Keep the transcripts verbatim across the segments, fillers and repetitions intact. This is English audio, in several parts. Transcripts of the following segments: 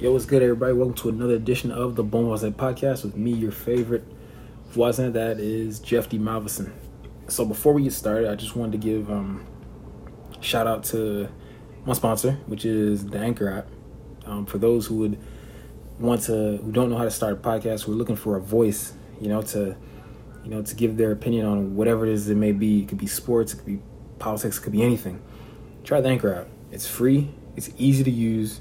Yo, what's good, everybody? Welcome to another edition of the Bon Voisin podcast with me, your favorite voisin. That is Jeff D. Malvison. So before we get started, I just wanted to give um shout out to my sponsor, which is the Anchor App. Um, for those who would want to, who don't know how to start a podcast, we're looking for a voice, you know, to, you know, to give their opinion on whatever it is it may be. It could be sports, it could be politics, it could be anything. Try the Anchor App. It's free, it's easy to use,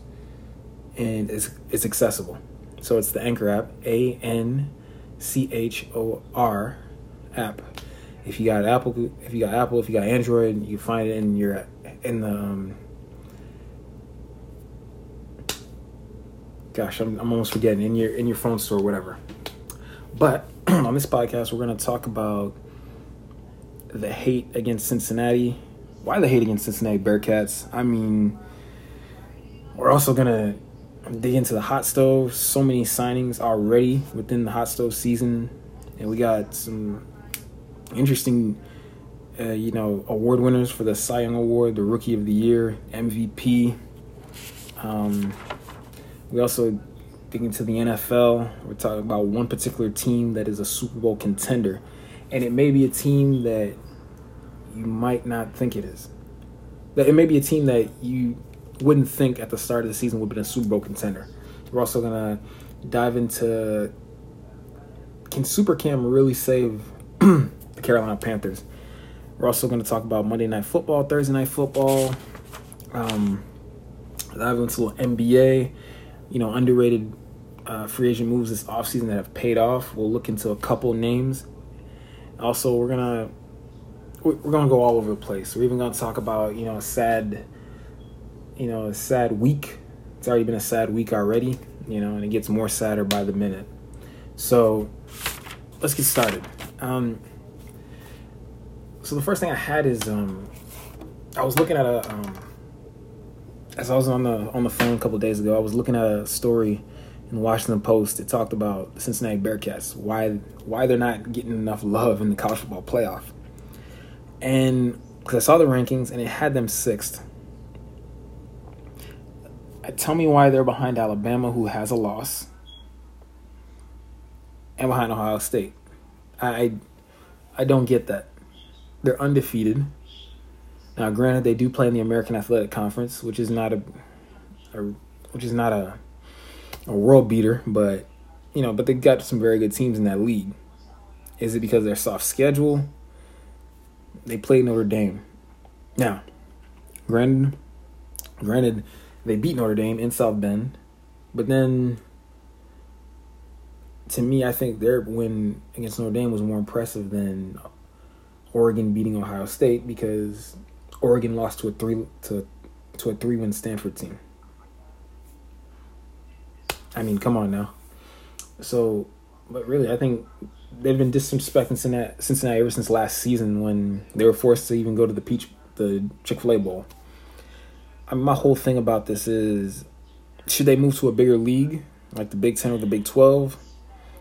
and it's it's accessible. So it's the Anchor App, A N C H O R app. If you got Apple, if you got Apple, if you got Android, you find it in your in the. Um, gosh, I'm I'm almost forgetting in your in your phone store, whatever. But on this podcast, we're going to talk about the hate against Cincinnati. Why the hate against Cincinnati Bearcats? I mean, we're also going to dig into the hot stove. So many signings already within the hot stove season. And we got some interesting, uh, you know, award winners for the Cy Young Award, the Rookie of the Year, M V P. Um, we also dig into the N F L. We're talking about one particular team that is a Super Bowl contender. And it may be a team that you might not think it is. It may be a team that you wouldn't think at the start of the season would have been a Super Bowl contender. We're also going to dive into, can Super Cam really save the Carolina Panthers? We're also going to talk about Monday Night Football, Thursday Night Football. Um, dive into a little N B A, you know, underrated uh, free agent moves this offseason that have paid off. We'll look into a couple names. Also, we're going to, we're going to go all over the place. We're even going to talk about, you know, a sad, you know, a sad week. It's already been a sad week already, you know, and it gets more sadder by the minute. So let's get started. Um, so the first thing I had is um, I was looking at a, um, as I was on the on the phone a couple of days ago, I was looking at a story in the Washington Post that talked about the Cincinnati Bearcats, why why they're not getting enough love in the college football playoff. And because I saw the rankings and it had them sixth. Tell me why they're behind Alabama, who has a loss, and behind Ohio State. I I don't get that. They're undefeated. Now, granted, they do play in the American Athletic Conference, which is not a, a which is not a a world beater, but you know, but they've got some very good teams in that league. Is it because of their soft schedule? They played Notre Dame. Now, granted, granted, they beat Notre Dame in South Bend. But then, to me, I think their win against Notre Dame was more impressive than Oregon beating Ohio State, because Oregon lost to a three to to a three-win Stanford team. I mean, come on now. So, but really, I think they've been disrespecting Cincinnati ever since last season, when they were forced to even go to the Peach, the Chick-fil-A Bowl. I mean, my whole thing about this is, should they move to a bigger league, like the Big Ten or the Big twelve?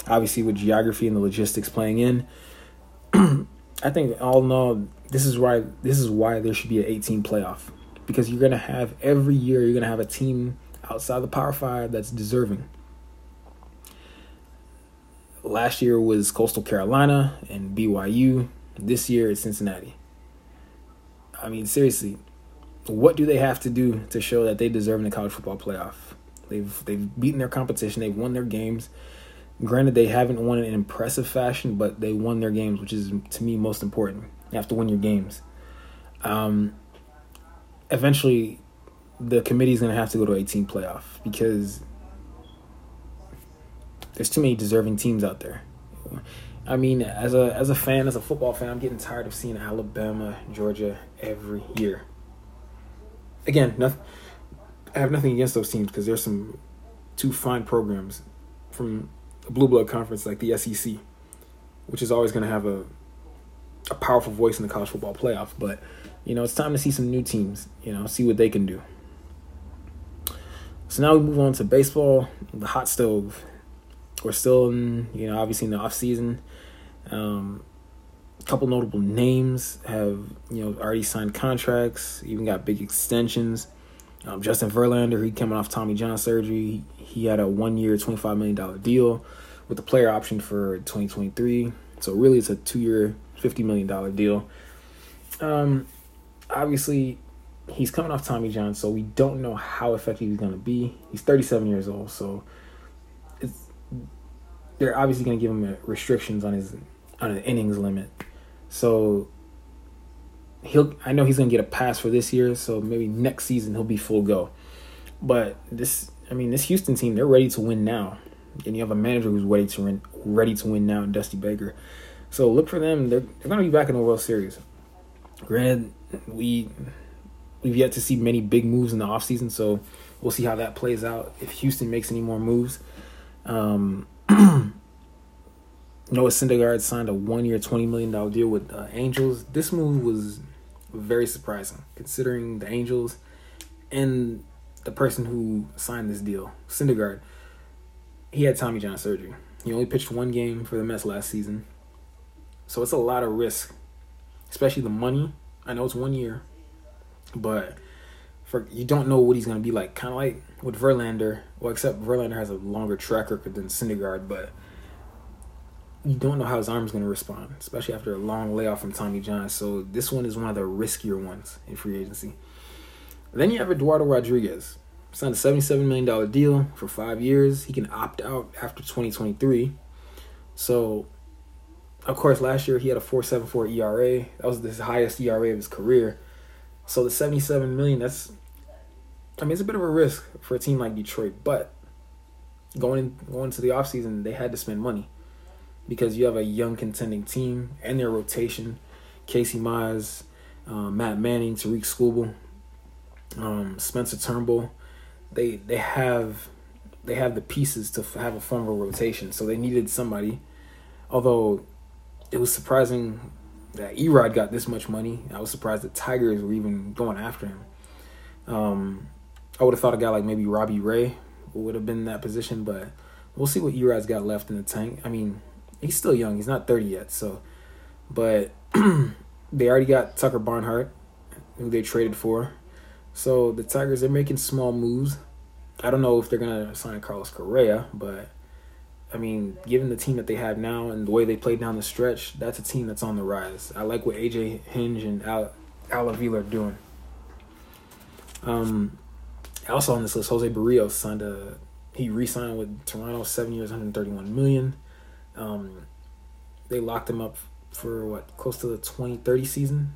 Obviously, with geography and the logistics playing in, I think all in all, this is why this is why there should be an eighteen playoff, because you're gonna have every year you're gonna have a team outside the Power Five that's deserving. Last year was Coastal Carolina and B Y U. This year is Cincinnati. I mean, seriously, what do they have to do to show that they deserve in the college football playoff? They've they've beaten their competition. They've won their games. Granted, they haven't won in an impressive fashion, but they won their games, which is, to me, most important. You have to win your games. Um, eventually, the committee is going to have to go to eighteen playoff, because there's too many deserving teams out there. I mean, as a as a fan, as a football fan, I'm getting tired of seeing Alabama, Georgia every year. Again, nothing, I have nothing against those teams, because there's some two fine programs from a blue blood conference like the S E C, which is always going to have a a powerful voice in the college football playoff. But, you know, it's time to see some new teams, you know, see what they can do. So now we move on to baseball, the hot stove. We're still in, you know, obviously in the offseason. Um Couple notable names have, you know, already signed contracts, even got big extensions. Um, Justin Verlander, he came off Tommy John surgery. He, he had a one-year, twenty-five million dollars deal with a player option for twenty twenty-three. So really it's a two-year, fifty million dollars deal. Um, obviously, he's coming off Tommy John, so we don't know how effective he's going to be. He's thirty-seven years old, so it's, they're obviously going to give him restrictions on his on an innings limit. So he'll I know he's going to get a pass for this year, so maybe next season he'll be full go. But this, I mean, this Houston team, they're ready to win now. And you have a manager who's ready to win, ready to win now, Dusty Baker. So look for them. They're, they're going to be back in the World Series. Granted, we, we've yet to see many big moves in the offseason, so we'll see how that plays out. If Houston makes any more moves, um, Noah Syndergaard signed a one-year, twenty million dollars deal with uh, Angels. This move was very surprising, considering the Angels and the person who signed this deal, Syndergaard. He had Tommy John surgery. He only pitched one game for the Mets last season. So it's a lot of risk, especially the money. I know it's one year, but for you don't know what he's going to be like. Kind of like with Verlander. Well, except Verlander has a longer track record than Syndergaard, but you don't know how his arm's going to respond, especially after a long layoff from Tommy John. So this one is one of the riskier ones in free agency. Then you have Eduardo Rodriguez. Signed a seventy-seven million dollars deal for five years. He can opt out after twenty twenty-three. So, of course, last year he had a four point seven four E R A. That was the highest E R A of his career. So the seventy-seven million dollars, that's, I mean, it's a bit of a risk for a team like Detroit. But going in, going into the offseason, they had to spend money because you have a young contending team and their rotation. Casey Mize, uh, Matt Manning, Tariq Skubal, um, Spencer Turnbull. They they have they have the pieces to f- have a formal rotation, so they needed somebody. Although it was surprising that E-Rod got this much money. I was surprised the Tigers were even going after him. Um, I would have thought a guy like maybe Robbie Ray would have been in that position, but we'll see what E-Rod's got left in the tank. I mean, he's still young. He's not thirty yet, so. But they already got Tucker Barnhart, who they traded for. So the Tigers, they're making small moves. I don't know if they're going to sign Carlos Correa, but, I mean, given the team that they have now and the way they play down the stretch, that's a team that's on the rise. I like what A J Hinge and Al- Alavila are doing. Um, also on this list, José Berríos signed a – he re-signed with Toronto, seven years, one hundred thirty-one million dollars. Um, they locked him up for, what, close to the twenty thirty season?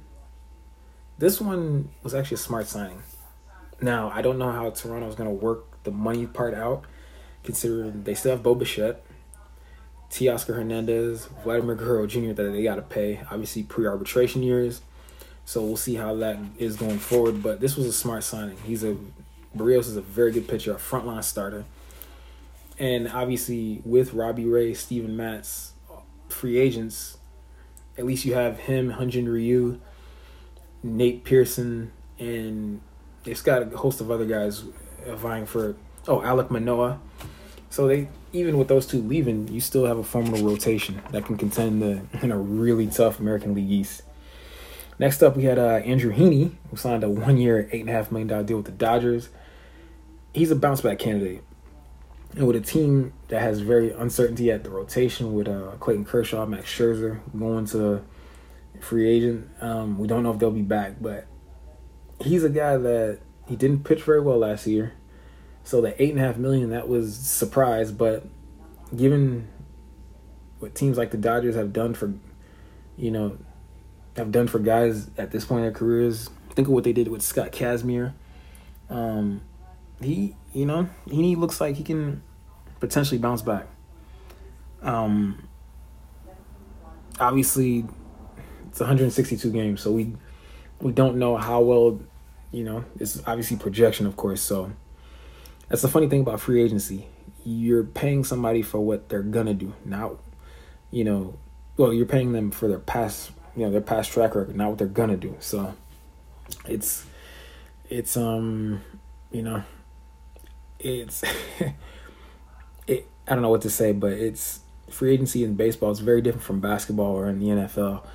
This one was actually a smart signing. Now, I don't know how Toronto is going to work the money part out, considering they still have Bo Bichette, Teoscar Hernandez, Vladimir Guerrero Junior that they got to pay, obviously pre-arbitration years. So we'll see how that is going forward. But this was a smart signing. He's a Berríos is a very good pitcher, a frontline starter. And obviously with Robbie Ray, Steven Matz, free agents, at least you have him, Hyunjin Ryu, Nate Pearson, and it's got a host of other guys vying for oh Alek Manoah. So they even with those two leaving, you still have a formidable rotation that can contend the, in a really tough American League East. Next up, we had uh, Andrew Heaney, who signed a one-year, eight and a half million dollar deal with the Dodgers. He's a bounce back candidate, and with a team that has very uncertainty at the rotation with uh, Clayton Kershaw, Max Scherzer going to free agent. Um, we don't know if they'll be back, but he's a guy that he didn't pitch very well last year. So the eight and a half million, that was a surprise. But given what teams like the Dodgers have done for, you know, have done for guys at this point in their careers, think of what they did with Scott Kazmir. Um, he, you know, he looks like he can potentially bounce back. Um, obviously. It's one hundred sixty-two games, so we we don't know how well, you know, it's obviously projection, of course. So that's the funny thing about free agency. You're paying somebody for what they're going to do, not, you know, well, you're paying them for their past, you know, their past track record, not what they're going to do. So it's, it's um, you know, it's, it. I don't know what to say, but it's free agency in baseball is very different from basketball or in the N F L.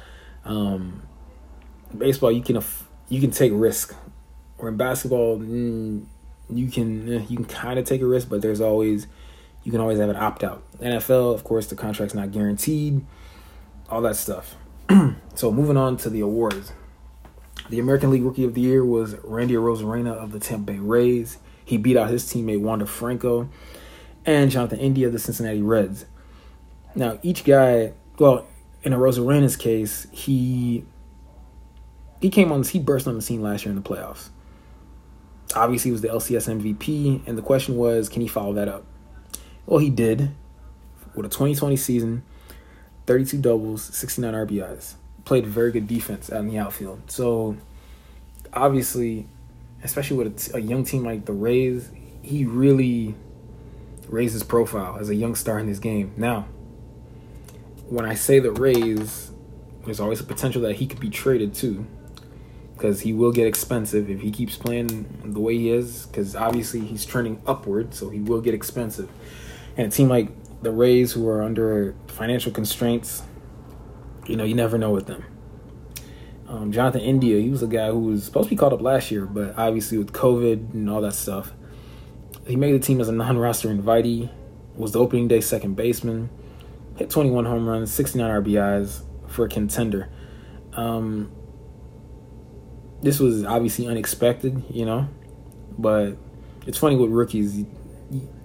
Um, baseball, you can you can take risk. Or in basketball, mm, you can you can kind of take a risk, but there's always you can always have an opt out. N F L, of course, the contract's not guaranteed, all that stuff. So moving on to the awards. The American League Rookie of the Year was Randy Arozarena of the Tampa Bay Rays. He beat out his teammate Wander Franco and Jonathan India of the Cincinnati Reds. Now, each guy, well, in Arozarena's case, he he came on, he burst on the scene last year in the playoffs. Obviously, he was the L C S M V P, and the question was, can he follow that up? Well, he did with a twenty twenty season, thirty-two doubles, sixty-nine R B Is. Played very good defense out in the outfield. So, obviously, especially with a, t- a young team like the Rays, he really raised his profile as a young star in this game. Now, when I say the Rays, there's always a potential that he could be traded too, because he will get expensive if he keeps playing the way he is, because obviously he's trending upward, so he will get expensive. And a team like the Rays, who are under financial constraints, you know, you never know with them. Um, Jonathan India, he was a guy who was supposed to be called up last year, but obviously with COVID and all that stuff, he made the team as a non-roster invitee, was the opening day second baseman, hit twenty-one home runs, sixty-nine R B Is for a contender. Um, this was obviously unexpected, you know, but it's funny with rookies.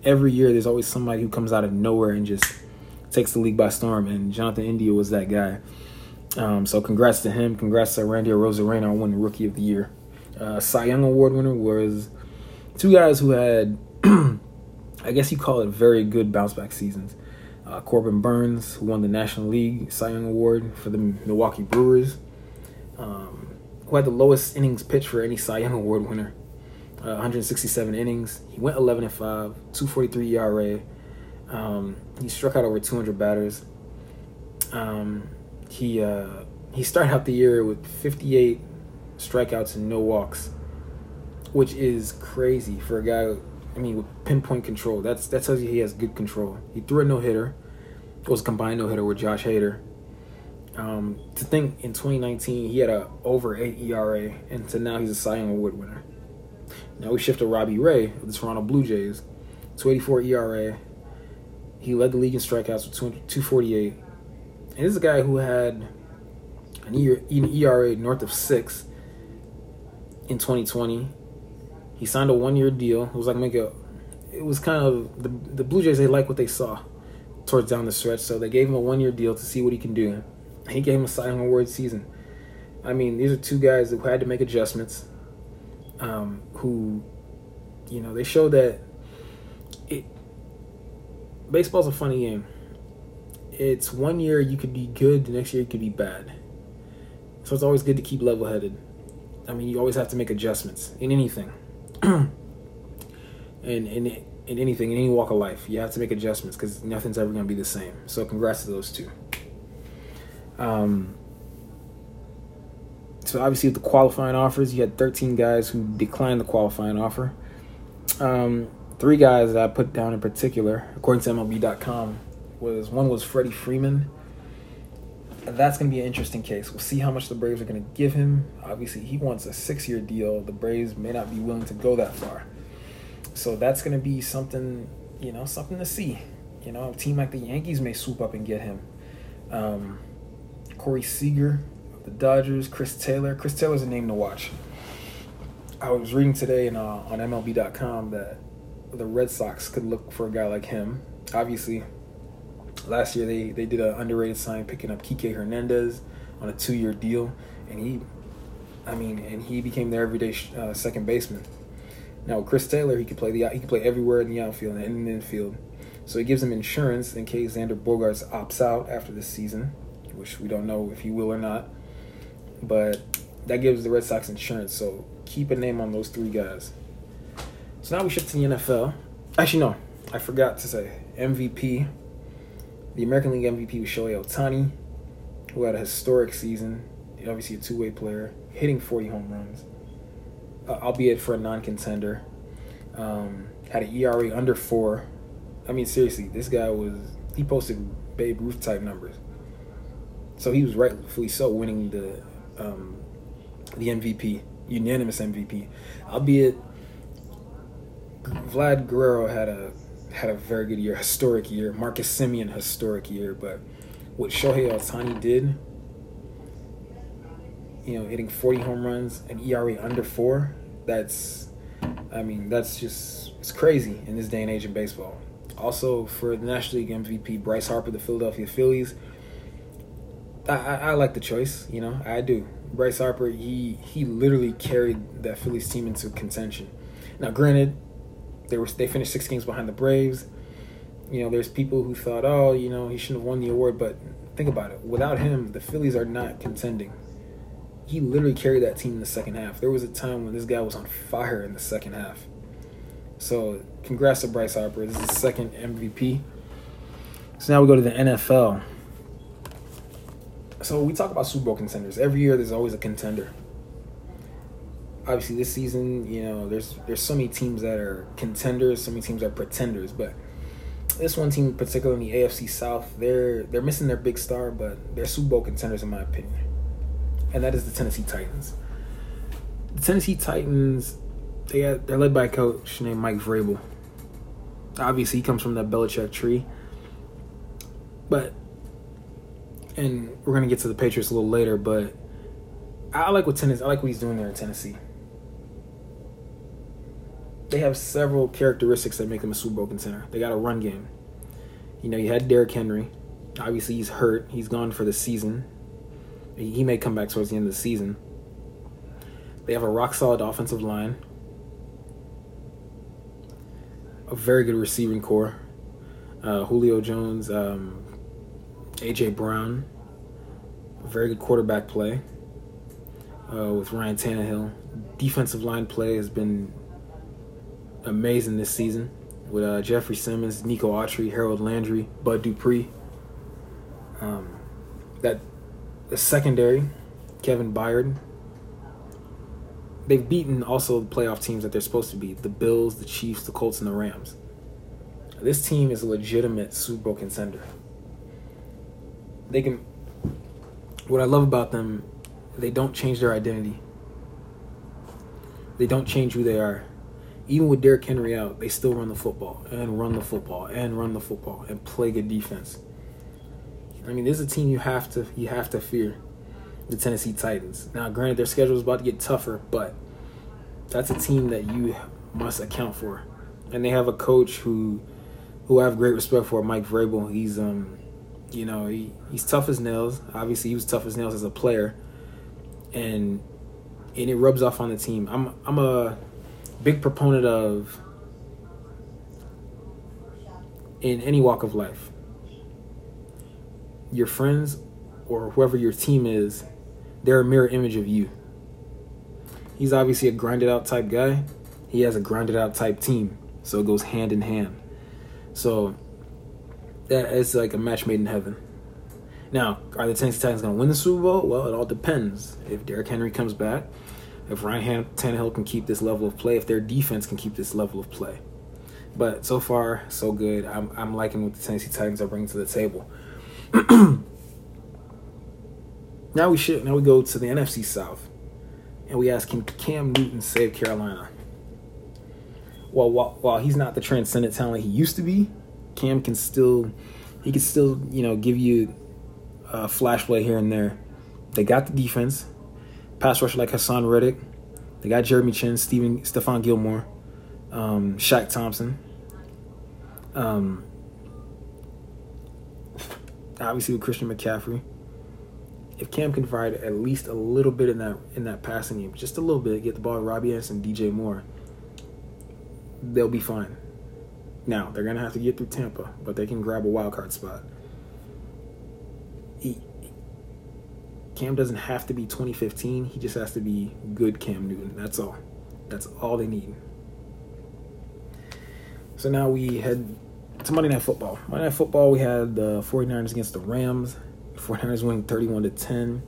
Every year there's always somebody who comes out of nowhere and just takes the league by storm, and Jonathan India was that guy. Um, so congrats to him. Congrats to Randy Arozarena on winning Rookie of the Year. Uh, Cy Young Award winner was two guys who had, I guess you call it, very good bounce-back seasons. Uh, Corbin Burns, who won the National League Cy Young Award for the Milwaukee Brewers, um, who had the lowest innings pitched for any Cy Young Award winner, uh, one hundred sixty-seven innings. He went eleven and five, two forty-three E R A. Um, he struck out over two hundred batters. Um, he uh, he started out the year with fifty-eight strikeouts and no walks, which is crazy for a guy, I mean, with pinpoint control. That's, that tells you he has good control. He threw a no-hitter. It was a combined no-hitter with Josh Hader. Um, to think in twenty nineteen he had a over eight E R A, and to now he's a Cy Young Award winner. Now we shift to Robbie Ray of the Toronto Blue Jays, two eighty-four E R A. He led the league in strikeouts with two forty-eight. And this is a guy who had an E R A north of six in twenty twenty. He signed a one-year deal. It was like make a, it was kind of the the Blue Jays. They liked what they saw towards down the stretch, so they gave him a one-year deal to see what he can do. And he gave him a Cy Young Award season. I mean, these are two guys who had to make adjustments. Um, who, you know, they showed that it. Baseball's a funny game. It's one year you could be good, the next year you could be bad. So it's always good to keep level-headed. I mean, you always have to make adjustments in anything, and in in anything, in any walk of life, you have to make adjustments because nothing's ever gonna be the same. So congrats to those two. Um. So obviously, with the qualifying offers, you had thirteen guys who declined the qualifying offer. Um. Three guys that I put down in particular, according to M L B dot com, was one was Freddie Freeman. And that's going to be an interesting case. We'll see how much the Braves are going to give him. Obviously, he wants a six-year deal. The Braves may not be willing to go that far. So that's going to be something, you know, something to see. You know, a team like the Yankees may swoop up and get him. Um, Corey Seager of the Dodgers, Chris Taylor. Chris Taylor's a name to watch. I was reading today in, uh, on M L B dot com that the Red Sox could look for a guy like him. Obviously, last year they, they did an underrated sign picking up Kike Hernandez on a two-year deal, and he, I mean, and he became their everyday uh, second baseman. Now with Chris Taylor, he could play the he could play everywhere in the outfield and in the infield, so it gives him insurance in case Xander Bogaerts opts out after this season, which we don't know if he will or not. But that gives the Red Sox insurance. So keep a name on those three guys. So now we shift to the N F L. Actually, no, I forgot to say M V P. The American League M V P was Shohei Ohtani, who had a historic season. He's obviously a two-way player, hitting forty home runs, uh, albeit for a non-contender. Um, had an E R A under four. I mean, seriously, this guy was, he posted Babe Ruth-type numbers. So he was rightfully so winning the um, the M V P, unanimous M V P. Albeit, Vlad Guerrero had a had a very good year, historic year. Marcus Semien, historic year. But what Shohei Ohtani did, you know, hitting forty home runs, an E R A under four, that's, I mean, that's just, it's crazy in this day and age in baseball. Also, for the National League M V P, Bryce Harper, the Philadelphia Phillies, I, I, I like the choice, you know, I do. Bryce Harper, he, he literally carried that Phillies team into contention. Now, granted, they were they finished six games behind the Braves. You know, there's people who thought, oh, you know, he shouldn't have won the award, but think about it. Without him, the Phillies are not contending. He literally carried that team in the second half. There was a time when this guy was on fire in the second half. So, congrats to Bryce Harper. This is his second M V P. So now we go to the N F L. So we talk about Super Bowl contenders. Every year there's always a contender. Obviously this season, you know, there's there's so many teams that are contenders, so many teams are pretenders, but this one team in particular in the A F C South, they're they're missing their big star, but they're Super Bowl contenders in my opinion. And that is the Tennessee Titans. The Tennessee Titans, they had, they're led by a coach named Mike Vrabel. Obviously he comes from that Belichick tree. But and we're going to get to the Patriots a little later, but I like what Tennessee, I like what he's doing there in Tennessee. They have several characteristics that make them a Super Bowl contender. They got a run game. You know, you had Derrick Henry. Obviously, he's hurt. He's gone for the season. He may come back towards the end of the season. They have a rock-solid offensive line. A very good receiving core. Uh, Julio Jones, um... A J Brown, very good quarterback play uh, with Ryan Tannehill. Defensive line play has been amazing this season with uh, Jeffrey Simmons, Nico Autry, Harold Landry, Bud Dupree. Um, that the secondary, Kevin Byard. They've beaten also the playoff teams that they're supposed to beat: the Bills, the Chiefs, the Colts, and the Rams. This team is a legitimate Super Bowl contender. They can. What I love about them, they don't change their identity. They don't change who they are. Even with Derrick Henry out, they still run the football and run the football and run the football and play good defense. I mean, this is a team you have to you have to fear, the Tennessee Titans. Now, granted, their schedule is about to get tougher, but that's a team that you must account for. And they have a coach who, who I have great respect for, Mike Vrabel. He's um. You know, he, he's tough as nails. Obviously, he was tough as nails as a player, and and it rubs off on the team. I'm I'm a big proponent of, in any walk of life, your friends or whoever your team is, they're a mirror image of you. He's obviously a grinded-out type guy. He has a grinded-out type team, so it goes hand in hand. So that is like a match made in heaven. Now, are the Tennessee Titans going to win the Super Bowl? Well, it all depends. If Derrick Henry comes back, if Ryan Tannehill can keep this level of play, if their defense can keep this level of play. But so far, so good. I'm I'm liking what the Tennessee Titans are bringing to the table. Now we should. Now we go to the N F C South, and we ask, can Cam Newton save Carolina? Well, while while he's not the transcendent talent he used to be, Cam can still, he can still, you know, give you a flash play here and there. They got the defense, pass rusher like Hassan Reddick. They got Jeremy Chinn, Steven, Stephon Gilmore, um, Shaq Thompson. Um, obviously with Christian McCaffrey. If Cam can provide at least a little bit in that in that passing game, just a little bit, get the ball to Robbie Anderson, D J Moore, they'll be fine. Now, they're going to have to get through Tampa, but they can grab a wild card spot. He, Cam doesn't have to be twenty fifteen. He just has to be good Cam Newton. That's all. That's all they need. So now we head to Monday Night Football. Monday Night Football, we had the forty-niners against the Rams. The forty-niners winning thirty-one to ten.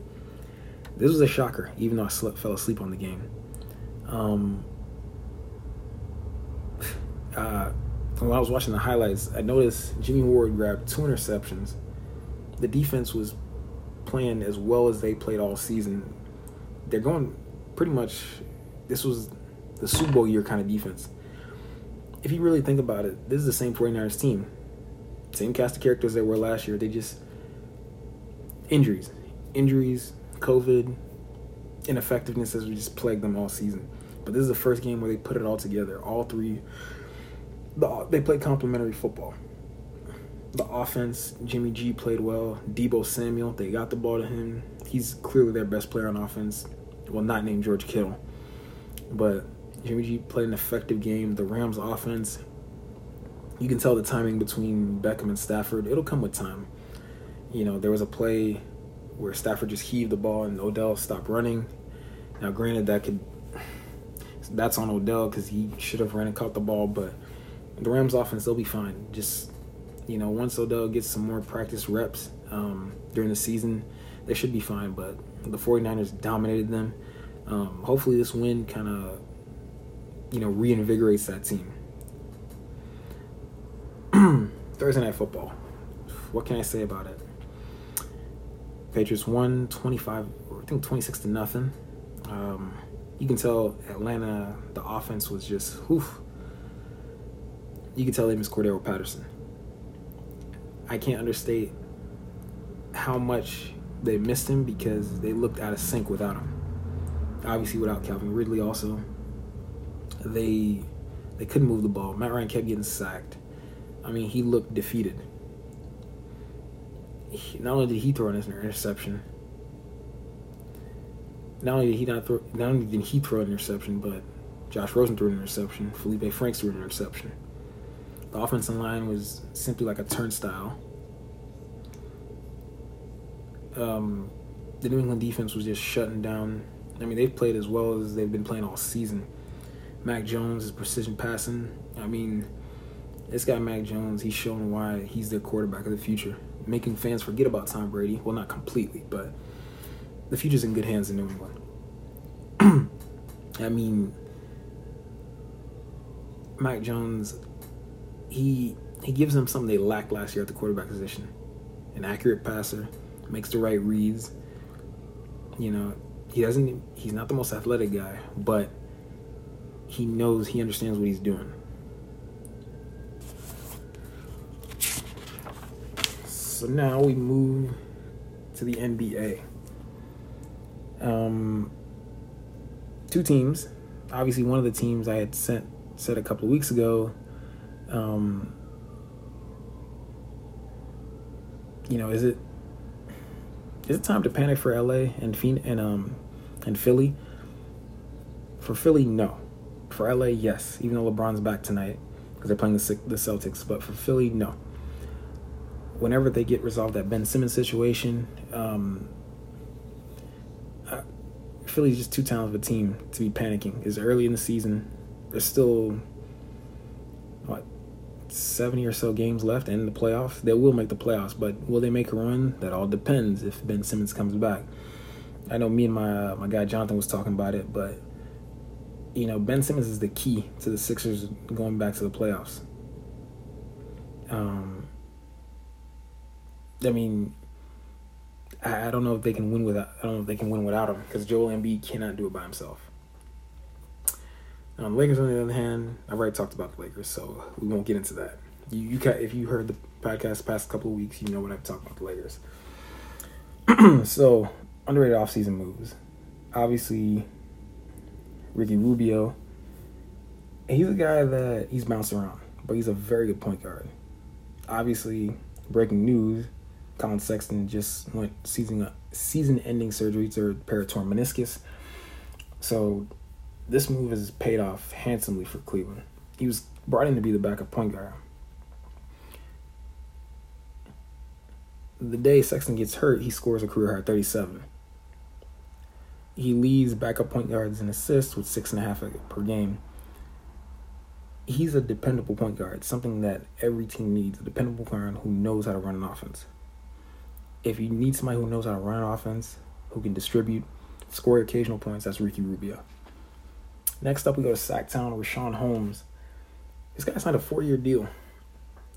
This was a shocker, even though I slept, fell asleep on the game. Um, uh... When I was watching the highlights, I noticed Jimmy Ward grabbed two interceptions. The defense was playing as well as they played all season. They're going pretty much, this was the Super Bowl year kind of defense. if you really think about it, this is the same 49ers team. Same cast of characters they were last year. They just... Injuries. Injuries, COVID, ineffectiveness has just plagued them all season. But this is the first game where they put it all together. All three... The, they played complimentary football. The offense, Jimmy G played well. Debo Samuel, they got the ball to him. He's clearly their best player on offense. Well, not named George Kittle. But Jimmy G played an effective game. The Rams offense, you can tell the timing between Beckham and Stafford. It'll come with time. You know, there was a play where Stafford just heaved the ball and Odell stopped running. Now, granted, that could that's on Odell because he should have ran and caught the ball, but the Rams offense, they'll be fine. Just, you know, once Odell gets some more practice reps um, during the season, they should be fine. But the 49ers dominated them. Um, hopefully this win kind of, you know, reinvigorates that team. Thursday Night Football. What can I say about it? Patriots won twenty-five, I think twenty-six to nothing. Um, you can tell Atlanta, the offense was just, whew. You can tell they miss Cordero Patterson. I can't understate how much they missed him because they looked out of sync without him. Obviously, without Calvin Ridley, also they they couldn't move the ball. Matt Ryan kept getting sacked. I mean, he looked defeated. He, not only did he throw an interception, not only did he not throw, not only did he throw an interception, but Josh Rosen threw an interception. Felipe Franks threw an interception. The offensive line was simply like a turnstile. Um, the New England defense was just shutting down. I mean, they've played as well as they've been playing all season. Mac Jones is precision passing. I mean, this guy Mac Jones, he's showing why he's their quarterback of the future. Making fans forget about Tom Brady. Well, not completely, but the future's in good hands in New England. I mean, Mac Jones... He he gives them something they lacked last year at the quarterback position. An accurate passer, makes the right reads. You know, he doesn't he's not the most athletic guy, but he knows, he understands what he's doing. So now we move to the N B A. Um two teams. Obviously one of the teams I had sent said a couple of weeks ago Um, you know, is it is it time to panic for L A and Phoenix and um and Philly? For Philly, no. For L A, yes. Even though LeBron's back tonight because they're playing the the Celtics, but for Philly, no. Whenever they get resolved that Ben Simmons situation, um, I, Philly's just too talented of a team to be panicking. It's early in the season. They're still what. seventy or so games left in the playoffs. They will make the playoffs, but will they make a run? That all depends if Ben Simmons comes back. I know me and my uh, my guy Jonathan was talking about it, but you know, Ben Simmons is the key to the Sixers going back to the playoffs. Um, I mean, I, I don't know if they can win without. I don't know if they can win without him because Joel Embiid cannot do it by himself. Um, Lakers, on the other hand, I've already talked about the Lakers, so we won't get into that. You, you can, if you heard the podcast the past couple of weeks, you know what I've talked about the Lakers. So, underrated offseason moves. Obviously, Ricky Rubio. He's a guy that he's bounced around, but he's a very good point guard. Obviously, breaking news, Colin Sexton just went season season-ending surgery to repair a torn meniscus. So... this move has paid off handsomely for Cleveland. He was brought in to be the backup point guard. The day Sexton gets hurt, he scores a career-high thirty-seven. He leads backup point guards in assists with six and a half per game. He's a dependable point guard, something that every team needs, a dependable guard who knows how to run an offense. If you need somebody who knows how to run an offense, who can distribute, score occasional points, that's Ricky Rubio. Next up, we go to Sacktown, Rashawn Holmes. This guy signed a four-year deal.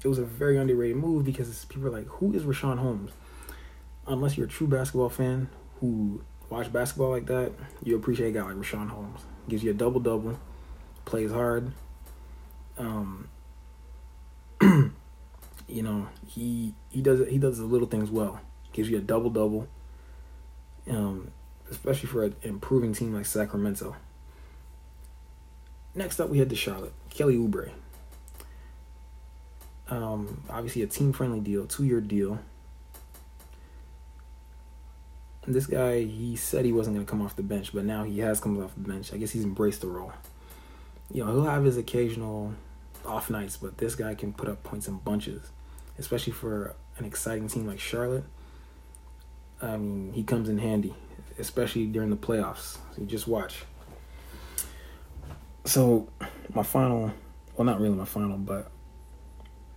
It was a very underrated move because people are like, who is Rashawn Holmes? Unless you're a true basketball fan who watch basketball like that, you appreciate a guy like Rashawn Holmes. Gives you a double-double, plays hard, um, you know, he he does he does the little things well. Gives you a double double, um, especially for an improving team like Sacramento. Next up, we head to Charlotte. Kelly Oubre. Um, obviously a team-friendly deal, two-year deal. And this guy, he said he wasn't going to come off the bench, but now he has come off the bench. I guess he's embraced the role. You know, he'll have his occasional off nights, but this guy can put up points in bunches, especially for an exciting team like Charlotte. I mean, he comes in handy, especially during the playoffs. So you just watch. So my final, well, not really my final, but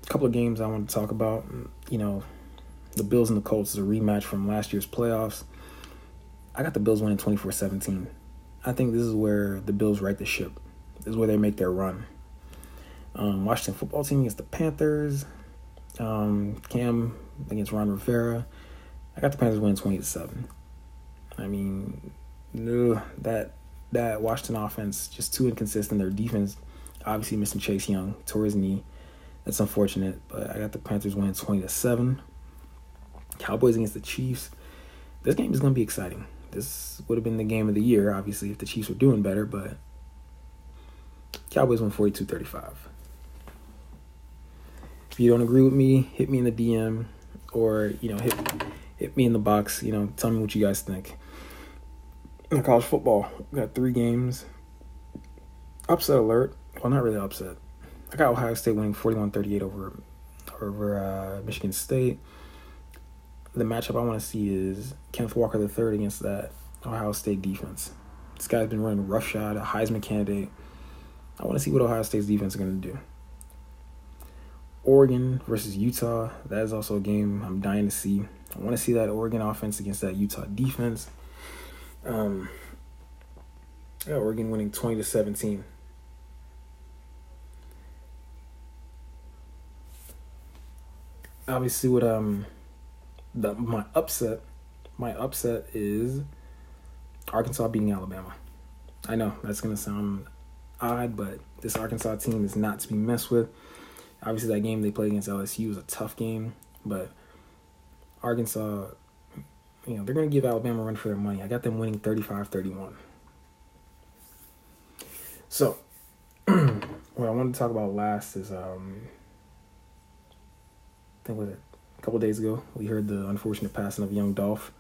a couple of games I want to talk about. You know, the Bills and the Colts is a rematch from last year's playoffs. I got the Bills winning twenty-four seventeen. I think this is where the Bills right the ship. This is where they make their run. Um, Washington football team against the Panthers. Um, Cam against Ron Rivera. I got the Panthers winning twenty to seven. I mean, ugh, that that Washington offense just too inconsistent. Their defense, obviously missing Chase Young, tore his knee. That's unfortunate, but I got the Panthers winning twenty to seven. Cowboys against the Chiefs. This game is going to be exciting. This would have been the game of the year, obviously, if the Chiefs were doing better, but Cowboys won forty-two thirty-five. If you don't agree with me, hit me in the D M or, you know, hit, hit me in the box. You know, tell me what you guys think. In college football, we got three games. Upset alert. Well, not really upset. I got Ohio State winning forty-one thirty-eight over, over uh, Michigan State. The matchup I want to see is Kenneth Walker the third against that Ohio State defense. This guy's been running roughshod, a Heisman candidate. I want to see what Ohio State's defense is going to do. Oregon versus Utah. That is also a game I'm dying to see. I want to see that Oregon offense against that Utah defense. Um, yeah, Oregon winning twenty to seventeen. Obviously, what um, the, my upset, my upset is Arkansas beating Alabama. I know that's gonna sound odd, but this Arkansas team is not to be messed with. Obviously, that game they played against L S U was a tough game, but Arkansas, you know, they're going to give Alabama a run for their money. I got them winning thirty-five thirty-one. So, what I wanted to talk about last is, um, I think was it a couple days ago, we heard the unfortunate passing of young Dolph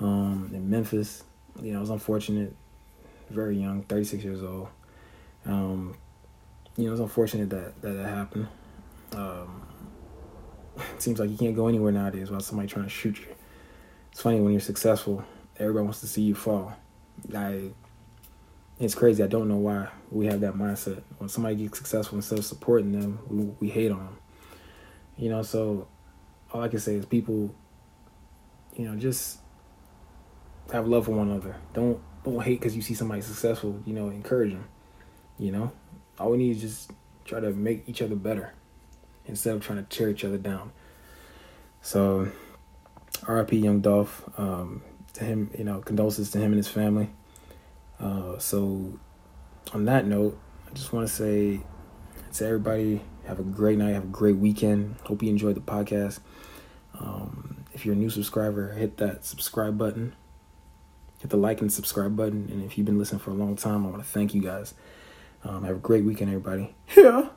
um, in Memphis. You know, it was unfortunate, very young, thirty-six years old. Um, you know, it was unfortunate that that, that happened. Um, it seems like you can't go anywhere nowadays without somebody trying to shoot you. It's funny, when you're successful, everybody wants to see you fall. I, it's crazy. I don't know why we have that mindset. When somebody gets successful, instead of supporting them, we, we hate on them. You know, so all I can say is people, you know, just have love for one another. Don't don't hate because you see somebody successful. You know, encourage them. You know, all we need is just try to make each other better instead of trying to tear each other down. So, R I P young Dolph, um, to him, you know, condolences to him and his family. Uh, so on that note, I just want to say to everybody, have a great night, have a great weekend. Hope you enjoyed the podcast. Um, if you're a new subscriber, hit that subscribe button, hit the like and subscribe button. And if you've been listening for a long time, I want to thank you guys. Um, have a great weekend, everybody. Yeah.